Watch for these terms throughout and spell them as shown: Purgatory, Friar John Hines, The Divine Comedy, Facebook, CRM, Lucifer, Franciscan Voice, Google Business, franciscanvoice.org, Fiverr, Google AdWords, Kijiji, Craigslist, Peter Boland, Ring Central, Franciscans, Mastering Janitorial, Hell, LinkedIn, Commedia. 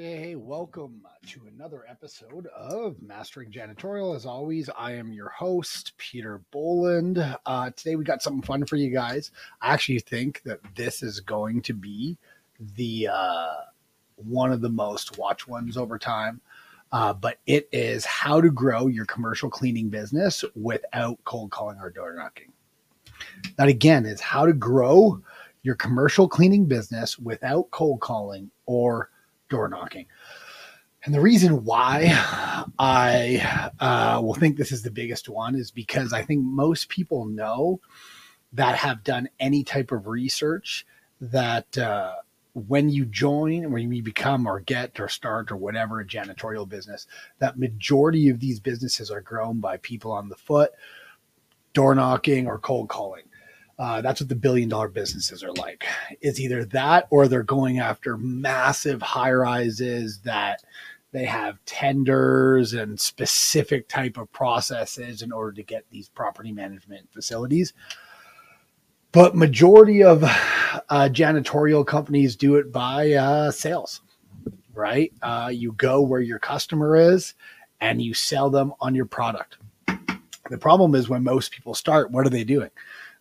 Hey, welcome to another episode of Mastering Janitorial. As always, I am your host, Peter Boland. Today we got something fun for you guys. I actually think that this is going to be the one of the most watched ones over time. But it is how to grow your commercial cleaning business without cold calling or door knocking. That again is how to grow your commercial cleaning business without cold calling or door knocking. And the reason why I will think this is the biggest one is because I think most people know that have done any type of research that when you join, when you become or get or start or whatever a janitorial business, that majority of these businesses are grown by people on the foot, door knocking or cold calling. That's what the billion-dollar businesses are like. It's either that or they're going after massive high-rises that they have tenders and specific type of processes in order to get these property management facilities. But majority of janitorial companies do it by sales, right? You go where your customer is and you sell them on your product. The problem is when most people start, what are they doing?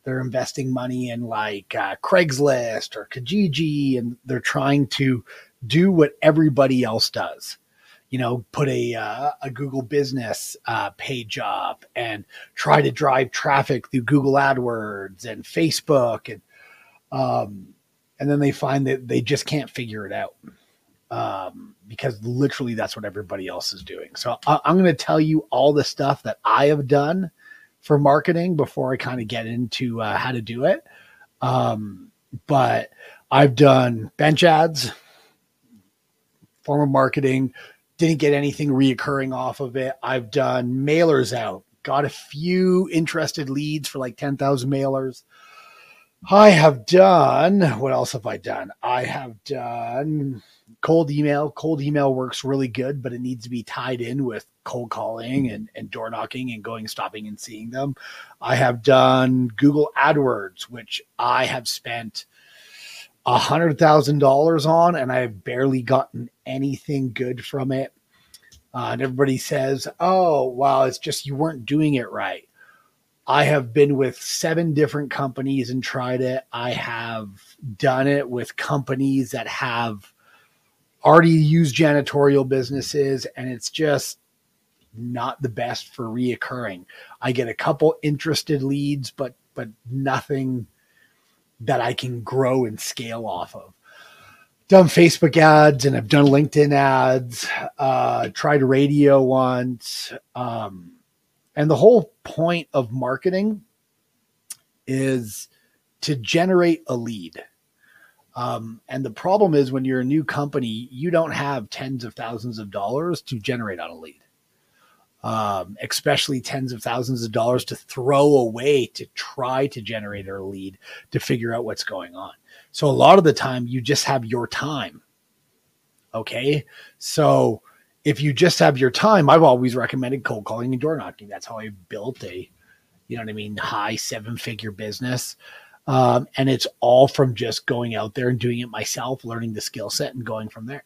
They're investing money in like Craigslist or Kijiji, and they're trying to do what everybody else does. You know, put a Google Business page up and try to drive traffic through Google AdWords and Facebook, and then they find that they just can't figure it out because literally that's what everybody else is doing. So I'm going to tell you all the stuff that I have done for marketing before I kind of get into how to do it. But I've done bench ads, form of marketing, didn't get anything reoccurring off of it. I've done mailers out, got a few interested leads for like 10,000 mailers. I have done, what else have I done? I have done cold email. Cold email works really good, but it needs to be tied in with cold calling and door knocking and going, stopping and seeing them. I have done Google AdWords, which I have spent $100,000 on, and I have barely gotten anything good from it. And everybody says, oh, wow, it's just you weren't doing it right. I have been with 7 different companies and tried it. I have done it with companies that have already used janitorial businesses, and it's just not the best for reoccurring. I get a couple interested leads, but nothing that I can grow and scale off of. Done Facebook ads and I've done LinkedIn ads, tried radio once, and the whole point of marketing is to generate a lead. And the problem is when you're a new company, you don't have tens of thousands of dollars to generate on a lead, especially tens of thousands of dollars to throw away to try to generate a lead to figure out what's going on. So a lot of the time you just have your time. Okay. So if you just have your time, I've always recommended cold calling and door knocking. That's how I built a, you know what I mean, high 7-figure business. And it's all from just going out there and doing it myself, learning the skill set and going from there.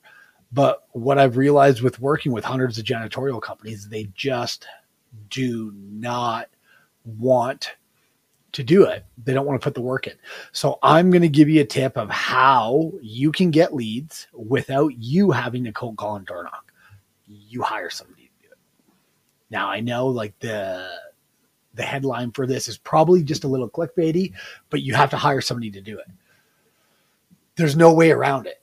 But what I've realized with working with hundreds of janitorial companies, they just do not want to do it. They don't want to put the work in. So I'm going to give you a tip of how you can get leads without you having to cold call and door knock. You hire somebody to do it. Now I know like the headline for this is probably just a little clickbaity, but you have to hire somebody to do it. There's no way around it.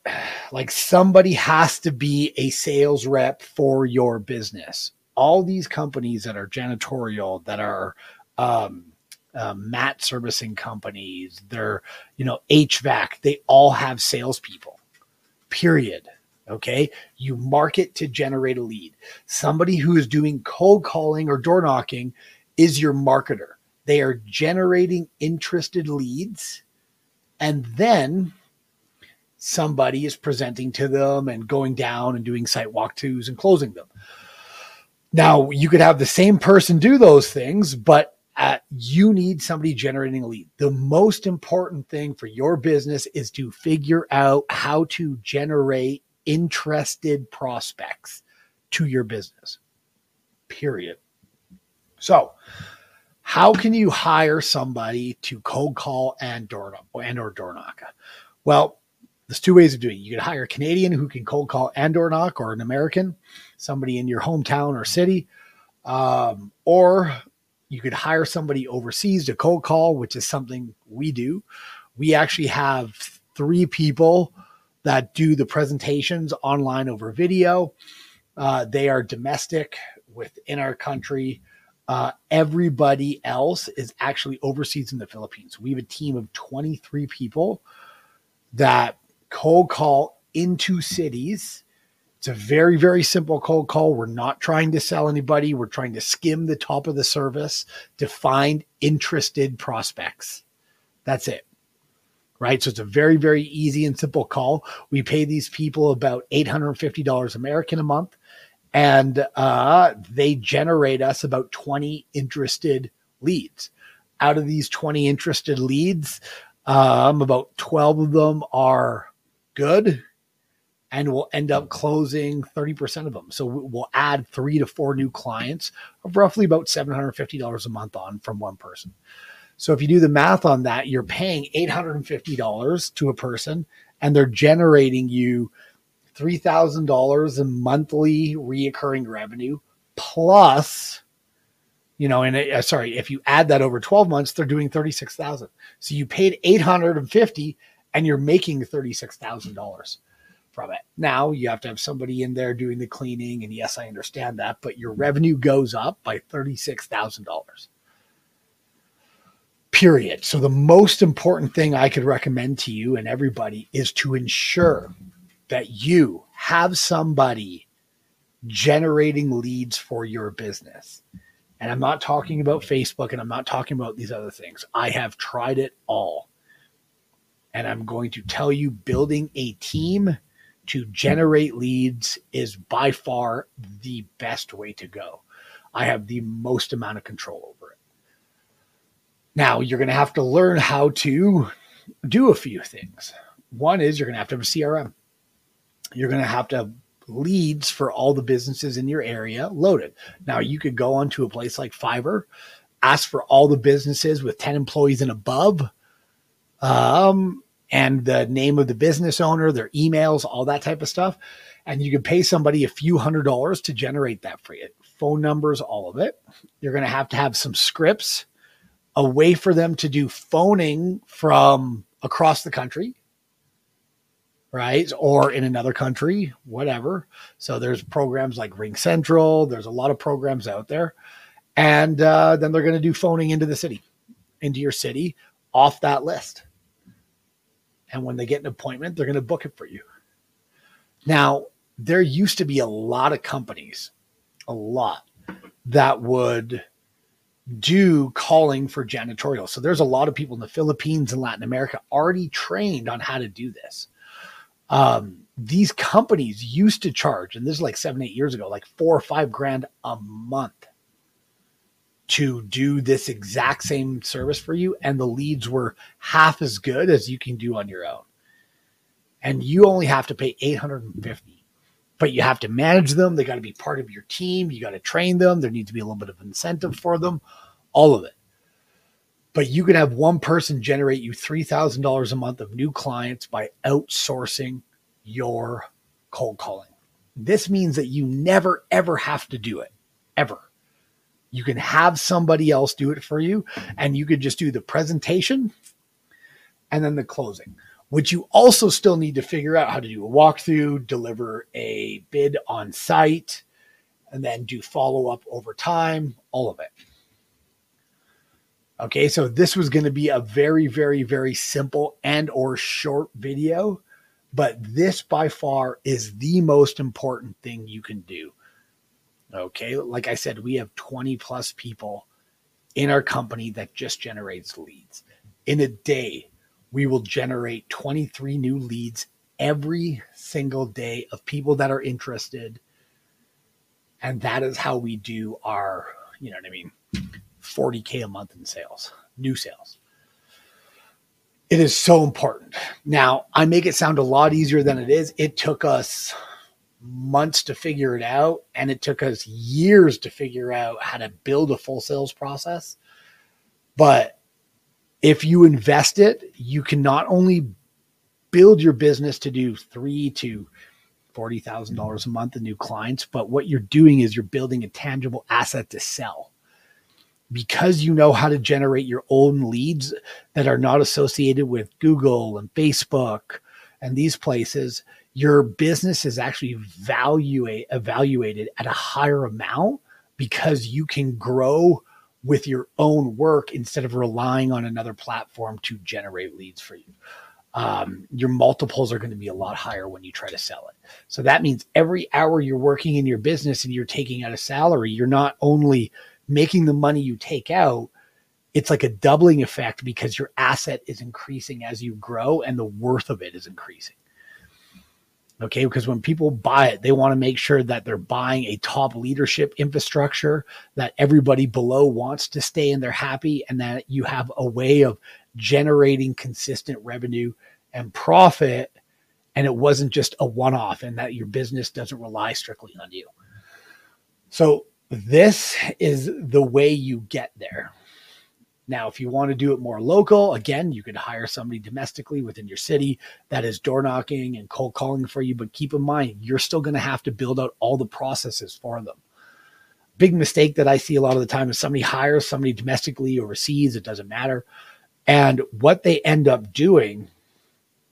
Like somebody has to be a sales rep for your business. All these companies that are janitorial, that are mat servicing companies, they're, you know, HVAC, they all have salespeople, period. Okay. You market to generate a lead. Somebody who is doing cold calling or door knocking is your marketer. They are generating interested leads. And then somebody is presenting to them and going down and doing site walkthroughs and closing them. Now you could have the same person do those things, but you need somebody generating a lead. The most important thing for your business is to figure out how to generate interested prospects to your business, period. So how can you hire somebody to cold call and or door knock? Well, there's two ways of doing it. You can hire a Canadian who can cold call and door knock, or an American, somebody in your hometown or city, or you could hire somebody overseas to cold call, which is something we do. We actually have 3 people that do the presentations online over video. They are domestic within our country. Everybody else is actually overseas in the Philippines. We have a team of 23 people that cold call into cities. It's a very, very simple cold call. We're not trying to sell anybody. We're trying to skim the top of the service to find interested prospects. That's it, right? So it's a very, very easy and simple call. We pay these people about $850 American a month, and they generate us about 20 interested leads. Out of these 20 interested leads, about 12 of them are good, and we'll end up closing 30% of them. So we'll add 3 to 4 new clients of roughly about $750 a month on from one person. So if you do the math on that, you're paying $850 to a person, and they're generating you $3,000 in monthly reoccurring revenue plus, you know, if you add that over 12 months, they're doing $36,000. So you paid $850 and you're making $36,000 from it. Now you have to have somebody in there doing the cleaning. And yes, I understand that, but your revenue goes up by $36,000. Period. So the most important thing I could recommend to you and everybody is to ensure that you have somebody generating leads for your business. And I'm not talking about Facebook, and I'm not talking about these other things. I have tried it all. And I'm going to tell you, building a team to generate leads is by far the best way to go. I have the most amount of control over it. Now, you're going to have to learn how to do a few things. One is you're going to have a CRM. You're going to have leads for all the businesses in your area loaded. Now, you could go onto a place like Fiverr, ask for all the businesses with 10 employees and above, and the name of the business owner, their emails, all that type of stuff. And you could pay somebody a few $100s to generate that for you. Phone numbers, all of it. You're going to have some scripts, a way for them to do phoning from across the country, right? Or in another country, whatever. So there's programs like Ring Central. There's a lot of programs out there. And then they're going to do phoning into your city off that list. And when they get an appointment, they're going to book it for you. Now, there used to be a lot of companies, that would do calling for janitorial. So there's a lot of people in the Philippines and Latin America already trained on how to do this. These companies used to charge, and this is like 7-8 years ago, like $4,000 or $5,000 a month to do this exact same service for you. And the leads were half as good as you can do on your own. And you only have to pay $850, but you have to manage them. They got to be part of your team. You got to train them. There needs to be a little bit of incentive for them, all of it. But you can have one person generate you $3,000 a month of new clients by outsourcing your cold calling. This means that you never, ever have to do it, ever. You can have somebody else do it for you, and you could just do the presentation and then the closing, which you also still need to figure out how to do a walkthrough, deliver a bid on site, and then do follow-up over time, all of it. Okay, so this was going to be a very, very, very simple and or short video, but this by far is the most important thing you can do. Okay, like I said, we have 20 plus people in our company that just generates leads. In a day, we will generate 23 new leads every single day of people that are interested. And that is how we do our, you know what I mean, $40,000 a month in sales, new sales. It is so important. Now, I make it sound a lot easier than it is. It took us months to figure it out, and it took us years to figure out how to build a full sales process. But if you invest it, you can not only build your business to do $3,000 to $40,000 a month in new clients, but what you're doing is you're building a tangible asset to sell. Because you know how to generate your own leads that are not associated with Google and Facebook and these places, your business is actually evaluated at a higher amount because you can grow with your own work instead of relying on another platform to generate leads for you. Your multiples are going to be a lot higher when you try to sell it. So that means every hour you're working in your business and you're taking out a salary, you're not only making the money you take out, it's like a doubling effect because your asset is increasing as you grow and the worth of it is increasing. Okay, because when people buy it, they want to make sure that they're buying a top leadership infrastructure that everybody below wants to stay and they're happy, and that you have a way of generating consistent revenue and profit, and it wasn't just a one-off, and that your business doesn't rely strictly on you. So this is the way you get there. Now, if you want to do it more local, again, you could hire somebody domestically within your city that is door knocking and cold calling for you. But keep in mind, you're still going to have to build out all the processes for them. Big mistake that I see a lot of the time is somebody hires somebody domestically, overseas, it doesn't matter. And what they end up doing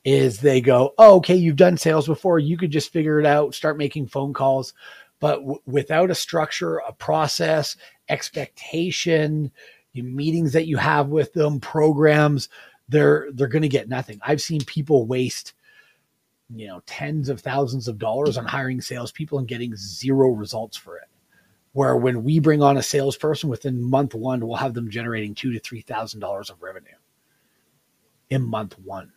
is they go, oh, okay, you've done sales before. You could just figure it out, start making phone calls. But without a structure, a process, expectation, meetings that you have with them, programs, they're going to get nothing. I've seen people waste, tens of thousands of dollars on hiring salespeople and getting zero results for it. Where when we bring on a salesperson within month one, we'll have them generating $2,000 to $3,000 of revenue in month one.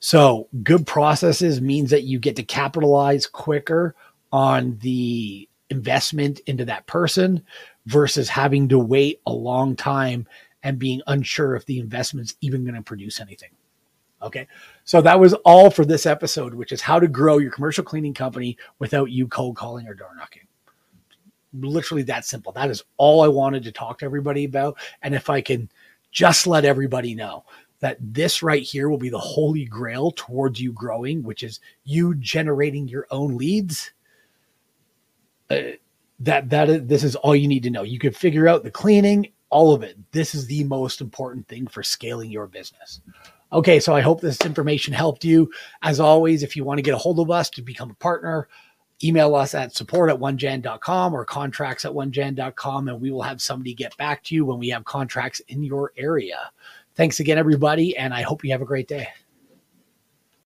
So good processes means that you get to capitalize quicker on the investment into that person versus having to wait a long time and being unsure if the investment's even going to produce anything. Okay. So that was all for this episode, which is how to grow your commercial cleaning company without you cold calling or door knocking. Literally that simple. That is all I wanted to talk to everybody about. And if I can just let everybody know that this right here will be the holy grail towards you growing, which is you generating your own leads. This is all you need to know. You can figure out the cleaning, all of it. This is the most important thing for scaling your business. Okay. So I hope this information helped you. As always, if you want to get a hold of us to become a partner, email us at support@onejan.com or contracts@onejan.com. And we will have somebody get back to you when we have contracts in your area. Thanks again, everybody. And I hope you have a great day.